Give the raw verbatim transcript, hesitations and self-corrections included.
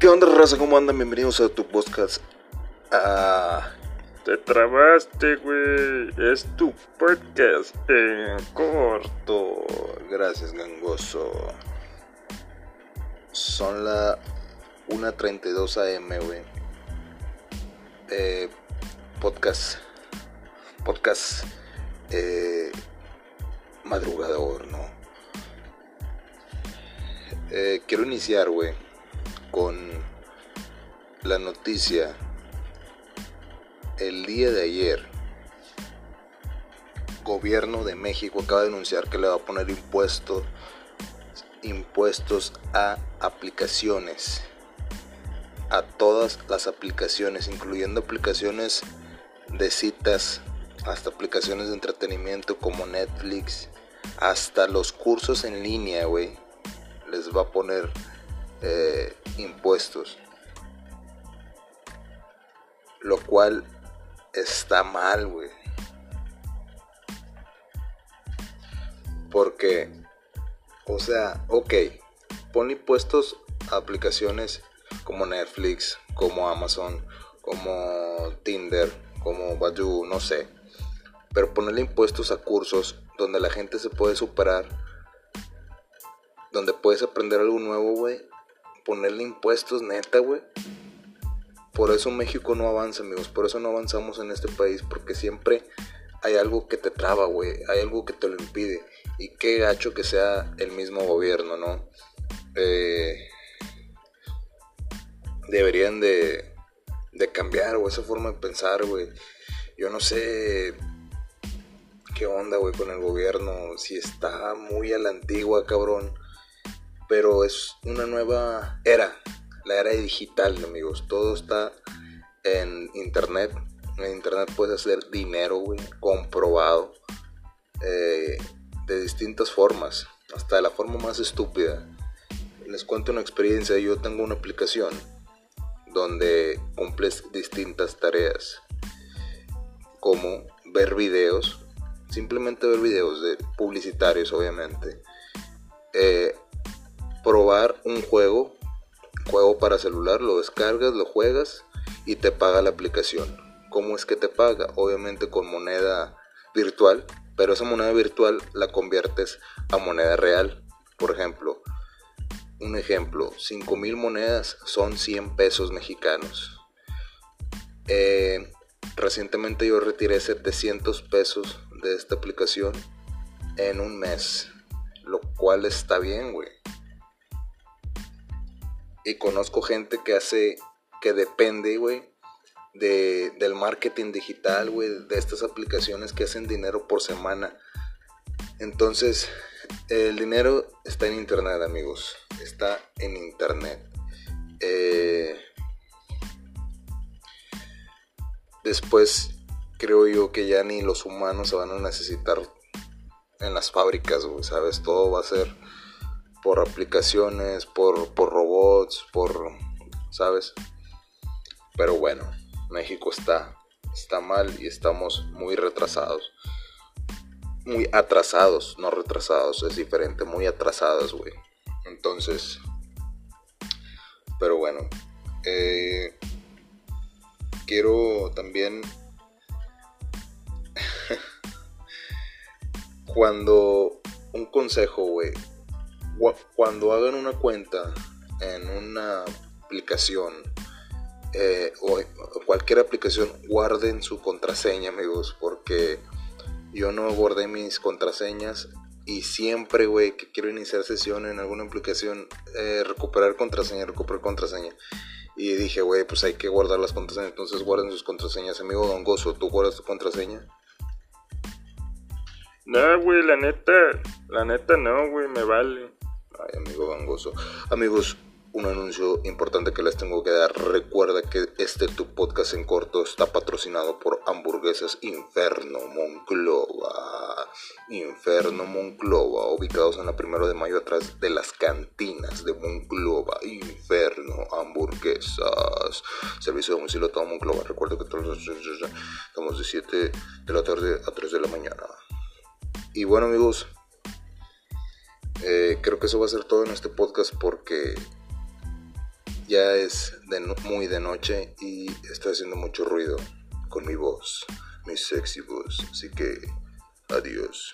¿Qué onda, raza? ¿Cómo andan? Bienvenidos a tu podcast. Ah, te trabaste, güey. Es tu podcast en corto. Gracias, gangoso. Son la una treinta y dos a eme, güey. Eh, podcast. Podcast. Eh, madrugador, ¿no? Eh, quiero iniciar, güey, con la noticia el día de ayer. Gobierno de México acaba de anunciar que le va a poner impuestos impuestos a aplicaciones, a todas las aplicaciones, incluyendo aplicaciones de citas, hasta aplicaciones de entretenimiento como Netflix, hasta los cursos en línea, güey, les va a poner Eh, impuestos, lo cual está mal, güey, porque, o sea, ok, pon impuestos a aplicaciones como Netflix, como Amazon, como Tinder, como Baju, no sé, pero ponerle impuestos a cursos donde la gente se puede superar, donde puedes aprender algo nuevo, güey. Ponerle impuestos, neta, güey. Por eso México no avanza, amigos. Por eso no avanzamos en este país. Porque siempre hay algo que te traba, güey. Hay algo que te lo impide. Y qué gacho que sea el mismo gobierno, ¿no? Eh, deberían de, de cambiar, güey, esa forma de pensar, güey. Yo no sé qué onda, güey, con el gobierno. Si está muy a la antigua, cabrón. Pero es una nueva era, la era digital, amigos. Todo está en internet. En internet puedes hacer dinero, güey, comprobado, eh, de distintas formas, hasta de la forma más estúpida. Les cuento una experiencia. Yo tengo una aplicación donde cumples distintas tareas, como ver videos, simplemente ver videos de publicitarios, obviamente. Eh... Probar un juego, juego para celular, lo descargas, lo juegas y te paga la aplicación. ¿Cómo es que te paga? Obviamente con moneda virtual, pero esa moneda virtual la conviertes a moneda real. Por ejemplo, un ejemplo, cinco mil monedas son cien pesos mexicanos. Eh, recientemente yo retiré setecientos pesos de esta aplicación en un mes, lo cual está bien, güey. Y conozco gente que hace, que depende, güey, de, del marketing digital, güey, de estas aplicaciones que hacen dinero por semana. Entonces, el dinero está en internet, amigos. Está en internet. Eh, después, creo yo que ya ni los humanos se van a necesitar en las fábricas, güey, ¿sabes? Todo va a ser por aplicaciones, por, por robots, por, ¿sabes? Pero bueno, México está, está mal y estamos muy retrasados. Muy atrasados, no retrasados, es diferente, muy atrasados, güey. Entonces, pero bueno, eh, quiero también, cuando, un consejo, güey. Cuando hagan una cuenta en una aplicación, eh, o cualquier aplicación, guarden su contraseña, amigos, porque yo no guardé mis contraseñas y siempre, güey, que quiero iniciar sesión en alguna aplicación, eh, recuperar contraseña, recuperar contraseña. Y dije, güey, pues hay que guardar las contraseñas, entonces guarden sus contraseñas, amigo Don Gozo. ¿Tú guardas tu contraseña? No, güey, la neta, la neta no, güey, me vale. Ay, amigo gangoso. Amigos, un anuncio importante que les tengo que dar. Recuerda que este tu podcast en corto está patrocinado por hamburguesas Inferno Monclova. Inferno Monclova, ubicados en la Primero de Mayo, atrás de las cantinas de Monclova. Inferno Hamburguesas. Servicio de domicilio a todo Monclova. Recuerda que todos los estamos de siete de la tarde a tres de la mañana. Y bueno, amigos, Eh, creo que eso va a ser todo en este podcast porque Ya es de no, muy de noche y está haciendo mucho ruido con mi voz, mi sexy voz, así que adiós.